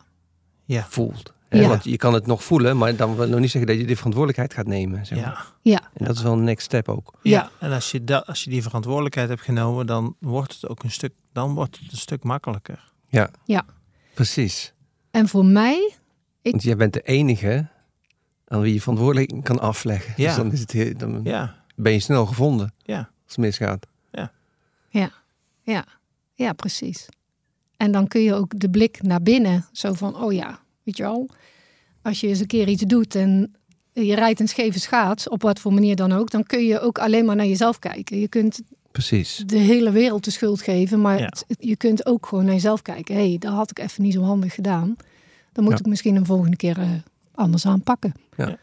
Ja. voelt. Ja. Want je kan het nog voelen, maar dan wil ik nog niet zeggen dat je die verantwoordelijkheid gaat nemen. Zeg maar. Ja. ja. En dat is wel een next step ook. Ja, ja. En als je, da- als je die verantwoordelijkheid hebt genomen, dan wordt het ook een stuk, dan wordt het een stuk makkelijker. Ja, ja. precies. En voor mij... Ik... Want jij bent de enige aan wie je verantwoordelijkheid kan afleggen. Ja. Dus dan, is het heel, dan ja. ben je snel gevonden ja. als het misgaat. Ja. Ja. ja, ja, precies. En dan kun je ook de blik naar binnen, zo van, oh ja... Weet je wel, als je eens een keer iets doet en je rijdt een scheve schaats, op wat voor manier dan ook, dan kun je ook alleen maar naar jezelf kijken. Je kunt Precies. de hele wereld de schuld geven, maar ja. het, je kunt ook gewoon naar jezelf kijken. Hé, hey, dat had ik even niet zo handig gedaan. Dan moet ja. ik misschien een volgende keer uh, anders aanpakken. Ja.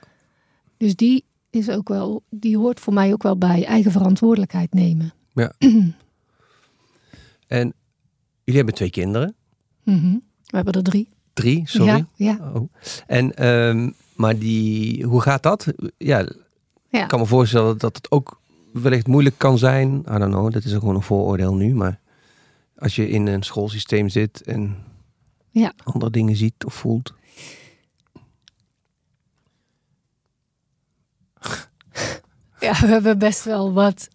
Dus die is ook wel, die hoort voor mij ook wel bij eigen verantwoordelijkheid nemen. Ja. En jullie hebben twee kinderen. Mm-hmm. We hebben er drie. Drie, sorry. Ja, ja. Oh. En, um, maar die, hoe gaat dat? Ja, ja. Ik kan me voorstellen dat het ook wellicht moeilijk kan zijn. I don't know, dat is ook gewoon een vooroordeel nu. Maar als je in een schoolsysteem zit en ja. andere dingen ziet of voelt. Ja, we hebben best wel wat.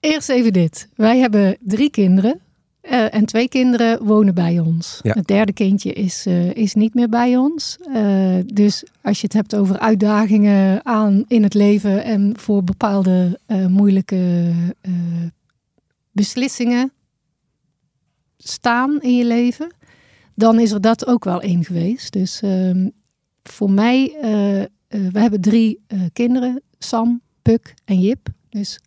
Eerst even dit. Wij hebben drie kinderen. Uh, en twee kinderen wonen bij ons. Ja. Het derde kindje is, uh, is niet meer bij ons. Uh, dus als je het hebt over uitdagingen aan in het leven en voor bepaalde uh, moeilijke uh, beslissingen staan in je leven, dan is er dat ook wel één geweest. Dus uh, voor mij, uh, uh, we hebben drie uh, kinderen, Sam, Puk en Jip. Dus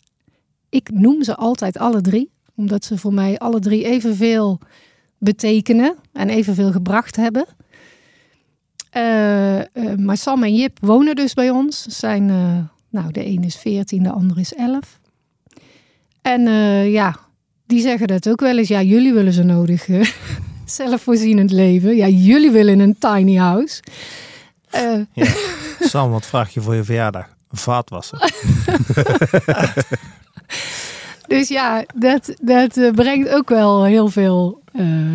ik noem ze altijd alle drie. Omdat ze voor mij alle drie evenveel betekenen en evenveel gebracht hebben. Uh, uh, maar Sam en Jip wonen dus bij ons. Zijn, uh, nou, de een is veertien, de ander is elf. En uh, ja, die zeggen dat ook wel eens. Ja, jullie willen zo nodig uh, zelfvoorzienend leven. Ja, jullie willen een tiny house. Uh. Ja. Sam, wat vraag je voor je verjaardag? Een vaatwasser. Dus ja, dat, dat brengt ook wel heel veel. Uh,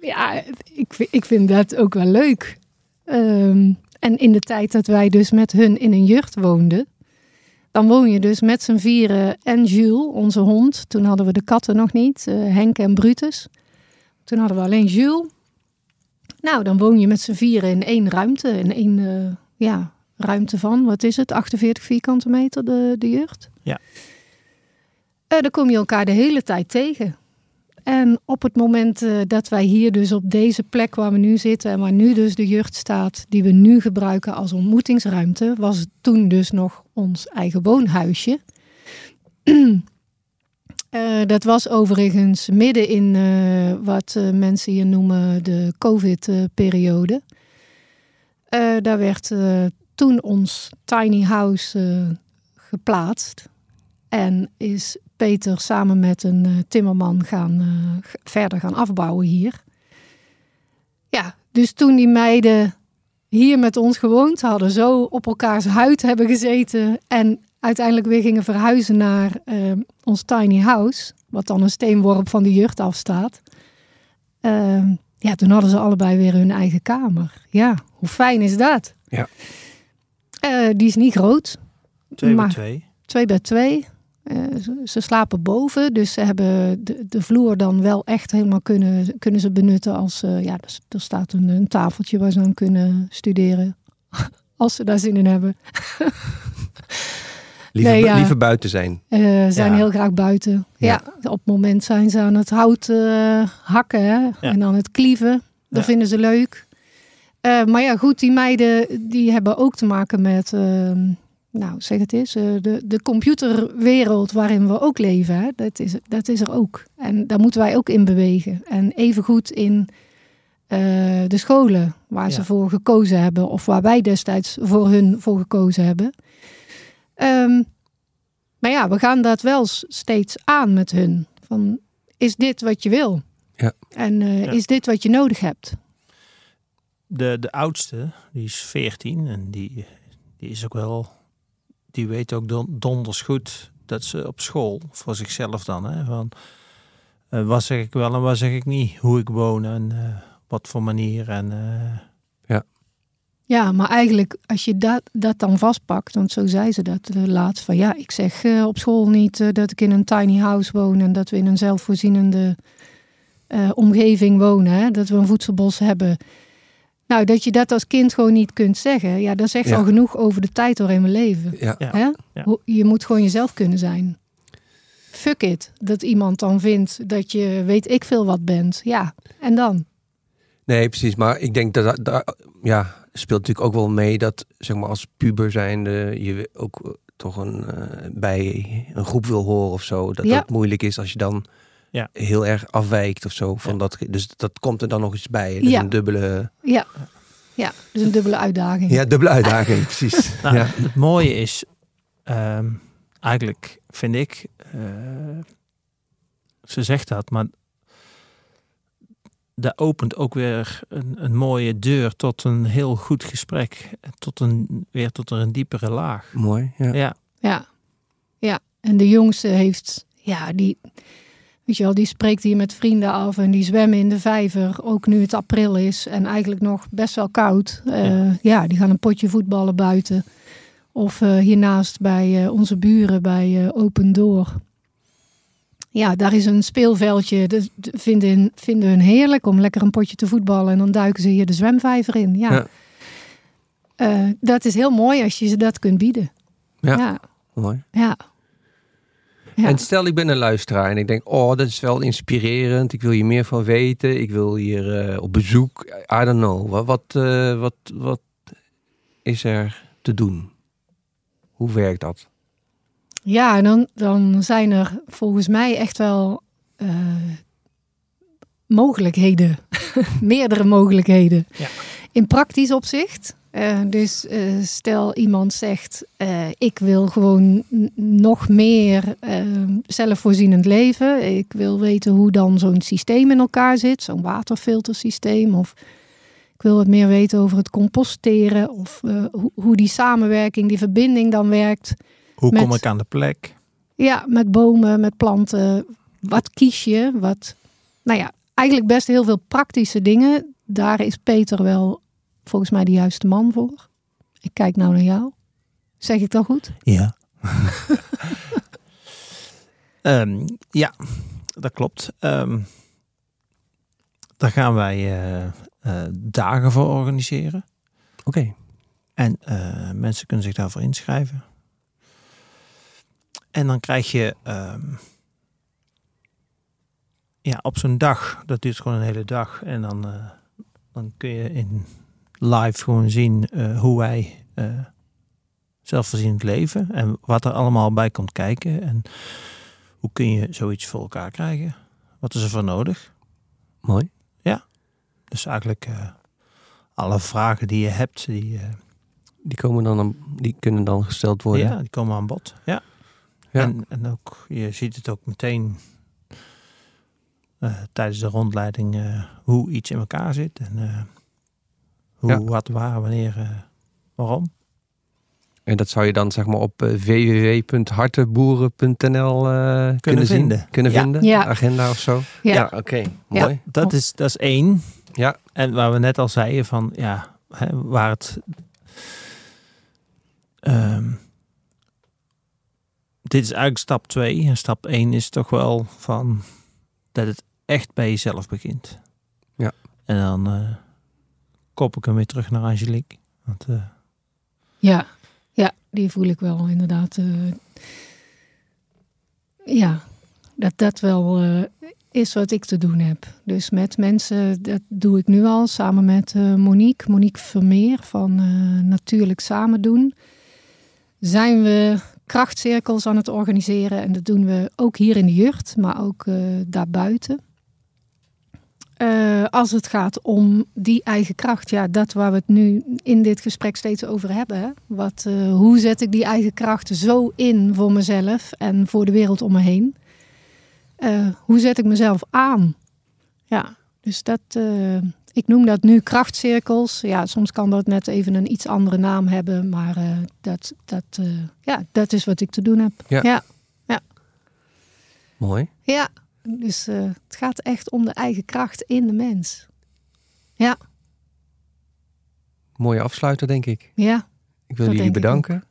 ja, ik, ik vind dat ook wel leuk. Um, en in de tijd dat wij dus met hun in een jucht woonden, dan woon je dus met z'n vieren en Jules, onze hond. Toen hadden we de katten nog niet, uh, Henk en Brutus. Toen hadden we alleen Jules. Nou, dan woon je met z'n vieren in één ruimte. In één uh, ja, ruimte van, wat is het, achtenveertig vierkante meter, de, de jucht. Ja. Uh, dan kom je elkaar de hele tijd tegen. En op het moment uh, dat wij hier dus op deze plek waar we nu zitten en waar nu dus de jucht staat, die we nu gebruiken als ontmoetingsruimte, was het toen dus nog ons eigen woonhuisje. uh, dat was overigens midden in uh, wat uh, mensen hier noemen de COVID-periode. Uh, daar werd uh, toen ons tiny house uh, geplaatst. En is Peter samen met een uh, timmerman gaan uh, verder gaan afbouwen hier. Ja, dus toen die meiden hier met ons gewoond hadden, zo op elkaars huid hebben gezeten en uiteindelijk weer gingen verhuizen naar uh, ons tiny house, wat dan een steenworp van de jucht afstaat. Uh, ja, toen hadden ze allebei weer hun eigen kamer. Ja, hoe fijn is dat? Ja. Uh, die is niet groot. Twee bij twee. Twee bij twee. Uh, ze, ze slapen boven, dus ze hebben de, de vloer dan wel echt helemaal kunnen, kunnen ze benutten als, uh, ja, er, er staat een, een tafeltje waar ze aan kunnen studeren, als ze daar zin in hebben. Liever, nee, ja. liever buiten zijn. Ze uh, zijn ja. heel graag buiten. Ja. ja, op het moment zijn ze aan het hout uh, hakken, hè? Ja. En aan het klieven. Dat ja. vinden ze leuk. Uh, maar ja, goed, die meiden die hebben ook te maken met. Uh, Nou, zeg het eens, de, de computerwereld waarin we ook leven, hè, dat, is, dat is er ook. En daar moeten wij ook in bewegen. En evengoed in uh, de scholen waar ja. ze voor gekozen hebben, of waar wij destijds voor hun voor gekozen hebben. Um, maar ja, we gaan dat wel steeds aan met hun. Van, is dit wat je wil? Ja. En uh, ja. is dit wat je nodig hebt? De, de oudste, die is veertien en die, die is ook wel. Die weet ook don- donders goed dat ze op school, voor zichzelf dan, hè, van uh, wat zeg ik wel en wat zeg ik niet. Hoe ik woon en uh, wat voor manier. En, uh... ja. ja, maar eigenlijk als je dat, dat dan vastpakt, want zo zei ze dat uh, laatst. Van ja, ik zeg uh, op school niet uh, dat ik in een tiny house woon en dat we in een zelfvoorzienende uh, omgeving wonen. Hè, dat we een voedselbos hebben. Nou, dat je dat als kind gewoon niet kunt zeggen. Ja, dat zegt ja. al genoeg over de tijd waarin we leven. Ja. Ja. Ja. Je moet gewoon jezelf kunnen zijn. Fuck it. Dat iemand dan vindt dat je weet ik veel wat bent. Ja, en dan? Nee, precies. Maar ik denk dat dat ja, speelt natuurlijk ook wel mee dat, zeg maar, als puber zijnde je ook toch een, uh, bij een groep wil horen of zo. Dat ja. dat moeilijk is als je dan Ja. heel erg afwijkt of zo. Van ja. dat, dus dat komt er dan nog eens bij. Dus ja. een dubbele... Ja. ja, dus een dubbele uitdaging. Ja, dubbele uitdaging, precies. Nou, ja. Het mooie is, um, eigenlijk vind ik, uh, ze zegt dat, maar dat opent ook weer een, een mooie deur tot een heel goed gesprek. Tot een, weer tot een diepere laag. Mooi, ja. Ja, ja. Ja. En de jongste heeft, ja, die, weet je wel, die spreekt hier met vrienden af en die zwemmen in de vijver. Ook nu het april is en eigenlijk nog best wel koud. Uh, ja. ja, die gaan een potje voetballen buiten. Of uh, hiernaast bij uh, onze buren, bij uh, Open Door. Ja, daar is een speelveldje. Dat vinden, vinden hun heerlijk om lekker een potje te voetballen. En dan duiken ze hier de zwemvijver in. Ja, ja. Uh, dat is heel mooi als je ze dat kunt bieden. Ja, ja. Mooi. Ja. Ja. En stel, ik ben een luisteraar en ik denk, oh, dat is wel inspirerend. Ik wil hier meer van weten. Ik wil hier uh, op bezoek. I don't know. Wat, wat, uh, wat, wat is er te doen? Hoe werkt dat? Ja, en dan, dan zijn er volgens mij echt wel uh, mogelijkheden. Meerdere mogelijkheden. Ja. In praktisch opzicht. Uh, dus uh, stel iemand zegt, uh, ik wil gewoon n- nog meer uh, zelfvoorzienend leven. Ik wil weten hoe dan zo'n systeem in elkaar zit. Zo'n waterfiltersysteem. Of ik wil wat meer weten over het composteren. Of uh, ho- hoe die samenwerking, die verbinding dan werkt. Hoe met, kom ik aan de plek? Ja, met bomen, met planten. Wat kies je? Wat, nou ja, eigenlijk best heel veel praktische dingen. Daar is Peter wel volgens mij de juiste man voor. Ik kijk nou naar jou. Zeg ik dat goed? Ja. um, ja, dat klopt. Um, daar gaan wij uh, uh, dagen voor organiseren. Oké. Okay. En uh, mensen kunnen zich daarvoor inschrijven. En dan krijg je um, ja, op zo'n dag, dat duurt gewoon een hele dag. En dan, uh, dan kun je in live gewoon zien uh, hoe wij uh, zelfvoorzienend leven. En wat er allemaal bij komt kijken. En hoe kun je zoiets voor elkaar krijgen. Wat is er voor nodig? Mooi. Ja. Dus eigenlijk uh, alle vragen die je hebt. Die, uh, die, komen dan aan, die kunnen dan gesteld worden? Ja, die komen aan bod. Ja. Ja. En, en ook, je ziet het ook meteen uh, tijdens de rondleiding uh, hoe iets in elkaar zit. En uh, hoe, ja. wat, waar, wanneer, uh, waarom. En dat zou je dan zeg maar op uh, w w w punt hartenboeren punt n l uh, kunnen, kunnen vinden. Zien, kunnen ja. vinden, ja. Agenda of zo. Ja, ja oké, okay. ja. Mooi. Dat is, dat is één. Ja. En waar we net al zeiden van, ja, hè, waar het... Um, Dit is eigenlijk stap twee. En stap één is toch wel van dat het echt bij jezelf begint. Ja. En dan uh, kop ik hem weer terug naar Angelique. Want, uh... ja. ja, die voel ik wel inderdaad. Uh, ja, dat dat wel uh, is wat ik te doen heb. Dus met mensen, dat doe ik nu al samen met uh, Monique. Monique Vermeer van uh, Natuurlijk Samen Doen. Zijn we krachtcirkels aan het organiseren. En dat doen we ook hier in de Jucht, maar ook uh, daarbuiten. Uh, als het gaat om die eigen kracht. Ja, dat waar we het nu in dit gesprek steeds over hebben. Hè? Wat, uh, hoe zet ik die eigen kracht zo in voor mezelf en voor de wereld om me heen? Uh, hoe zet ik mezelf aan? Ja, dus dat... Uh, ik noem dat nu krachtcirkels. Ja, soms kan dat net even een iets andere naam hebben. Maar uh, dat, dat, uh, ja, dat is wat ik te doen heb. Ja. ja. ja. Mooi. Ja, dus uh, het gaat echt om de eigen kracht in de mens. Ja. Mooie afsluiter, denk ik. Ja. Ik wil jullie bedanken.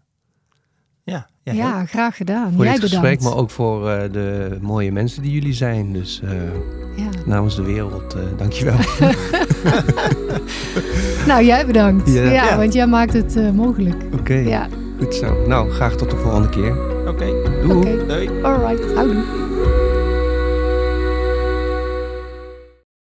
Ja, ja, ja, graag gedaan. Voor jij dit gesprek, bedankt. Maar ook voor uh, de mooie mensen die jullie zijn. Dus uh, ja. namens de wereld, uh, dankjewel. Nou, jij bedankt. Ja, ja, want jij maakt het uh, mogelijk. Oké, okay. ja. goed zo. Nou, graag tot de volgende keer. Oké, okay. doei. Okay. Doei. All right, houdoe.